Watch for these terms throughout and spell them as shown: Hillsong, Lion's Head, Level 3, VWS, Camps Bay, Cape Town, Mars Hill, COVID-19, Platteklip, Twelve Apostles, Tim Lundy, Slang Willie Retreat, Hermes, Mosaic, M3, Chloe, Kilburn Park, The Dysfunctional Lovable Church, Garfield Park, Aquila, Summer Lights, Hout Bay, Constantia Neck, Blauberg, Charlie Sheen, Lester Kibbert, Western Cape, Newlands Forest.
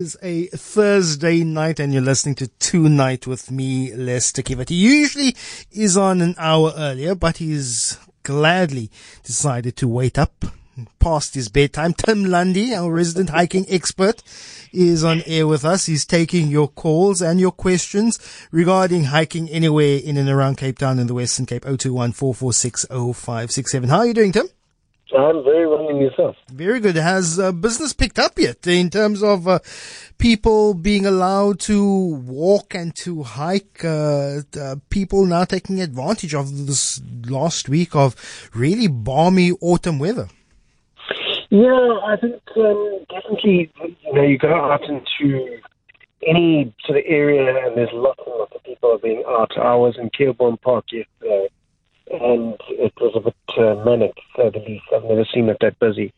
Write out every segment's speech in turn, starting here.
It's a Thursday night and you're listening to Tonight with me, Lester Kibbert. He usually is on an hour earlier, but he's gladly decided to wait up past his bedtime. Tim Lundy, our resident hiking expert, is on air with us. He's taking your calls and your questions regarding hiking anywhere in and around Cape Town and the Western Cape. 021-446-0567. How are you doing, Tim? I'm very well, in yourself. Very good. Has business picked up yet in terms of people being allowed to walk and to hike? People now taking advantage of this last week of really balmy autumn weather. Yeah, I think definitely, you know, you go out into any sort of area and there's lots and lots of people are being out. I was in Kilburn Park yesterday, and it was a bit manic, so the least. I've never seen it that busy.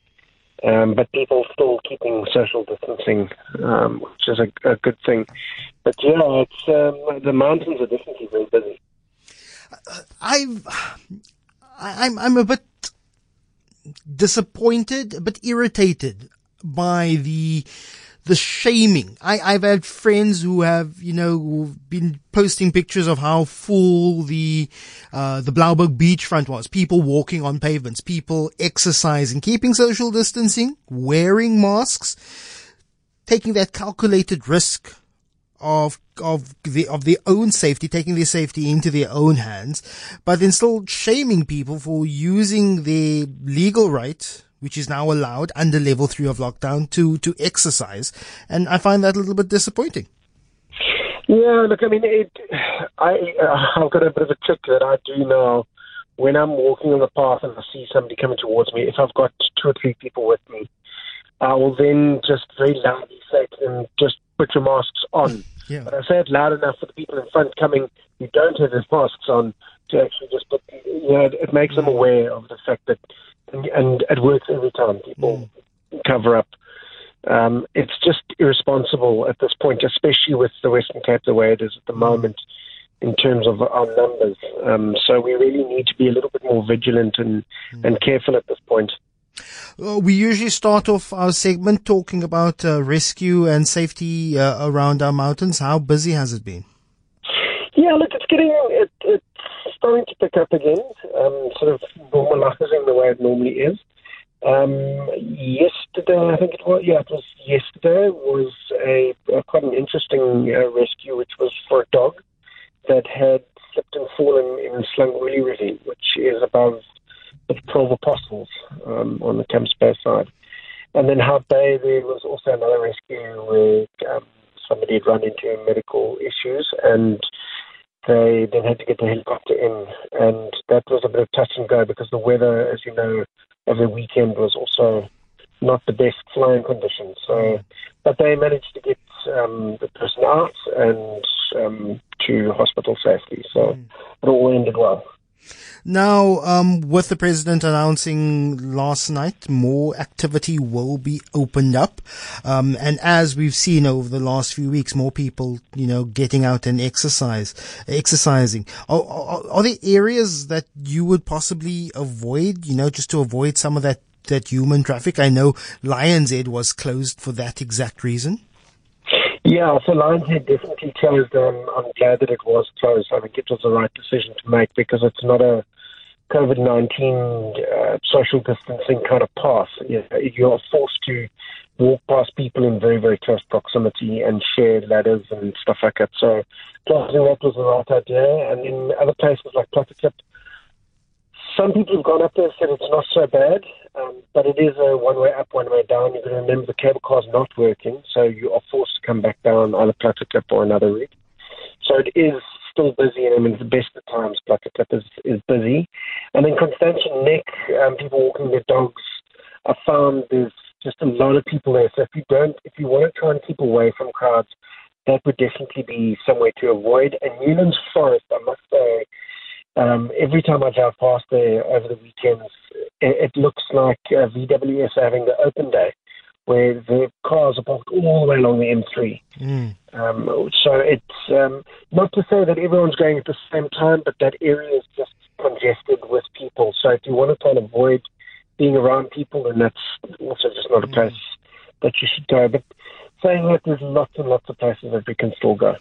But people still keeping social distancing, which is a good thing. But yeah, it's, the mountains are definitely very busy. I'm a bit disappointed, a bit irritated by the shaming. I've had friends who have, you know, who've been posting pictures of how full the Blauberg beachfront was. People walking on pavements, people exercising, keeping social distancing, wearing masks, taking that calculated risk of their own safety, taking their safety into their own hands, but then still shaming people for using their legal right, which is now allowed under Level 3 of lockdown, to exercise. And I find that a little bit disappointing. Yeah, look, I mean, I've got a bit of a trick that I do now. When I'm walking on the path and I see somebody coming towards me, if I've got two or three people with me, I will then just very loudly say to them, just put your masks on. Yeah. But I say it loud enough for the people in front coming who don't have their masks on to actually just put, you know, it makes them aware of the fact that. And it works every time. People cover up. It's just irresponsible at this point, especially with the Western Cape the way it is at the moment in terms of our numbers. So we really need to be a little bit more vigilant and careful at this point. We usually start off our segment talking about rescue and safety around our mountains. How busy has it been? Yeah, look, it's starting to pick up again, sort of normalizing the way it normally is. Yesterday, I think it was, was a quite an interesting rescue, which was for a dog that had slipped and fallen in Slang Willie Retreat, which is above the 12 Apostles on the Camps Bay side. And then Hout Bay, there was also another rescue where somebody had run into medical issues and they then had to get the helicopter in, and that was a bit of touch and go because the weather, as you know, over the weekend was also not the best flying conditions. So, but they managed to get the person out and to hospital safely. So it all ended well. Now, with the president announcing last night, more activity will be opened up. And as we've seen over the last few weeks, more people, you know, getting out and exercising. Are there areas that you would possibly avoid, you know, just to avoid some of that human traffic? I know Lion's Head was closed for that exact reason. Yeah, so Lion's Head definitely closed. I'm glad that it was closed. I think it was the right decision to make because it's not a COVID-19 social distancing kind of path. You are forced to walk past people in very, very close proximity and share ladders and stuff like that. So closing that was the right idea. And in other places like Platteklip, some people have gone up there and said it's not so bad, but it is a one-way up, one-way down. You've got to remember the cable car's not working, so you are forced to come back down either Platteklip or another route. So it is still busy, and I mean, it's the best of times, Platteklip is busy. And then Constantia Neck, people walking their dogs, I found there's just a lot of people there. So if you want to try and keep away from crowds, that would definitely be somewhere to avoid. And Newlands Forest, I must say, every time I drive past there over the weekends, it looks like VWS having the open day where the cars are parked all the way along the M3. So it's not to say that everyone's going at the same time, but that area is just congested with people. So if you want to kind of avoid being around people, then that's also just not a place that you should go. But saying that there's lots and lots of places that we can still go.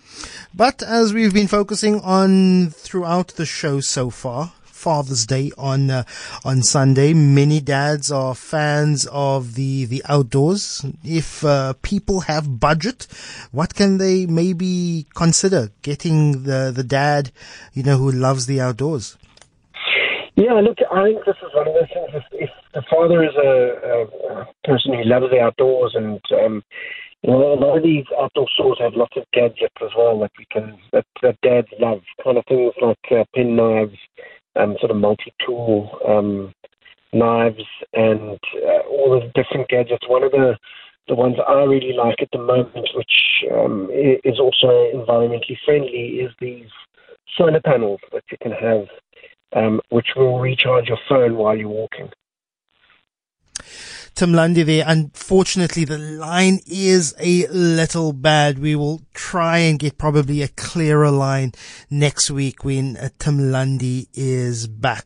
But as we've been focusing on throughout the show so far, Father's Day on Sunday, many dads are fans of the outdoors. If people have budget, what can they maybe consider getting the dad, you know, who loves the outdoors? Yeah, look, I think this is one of those things. If the father is a person who loves the outdoors, and you know, a lot of these outdoor stores have lots of gadgets as well that dads love, kind of things like pen knives, sort of multi-tool knives, and all the different gadgets. One of the ones I really like at the moment, which is also environmentally friendly, is these solar panels that you can have, which will recharge your phone while you're walking. Tim Lundy there. Unfortunately, the line is a little bad. We will try and get probably a clearer line next week when Tim Lundy is back.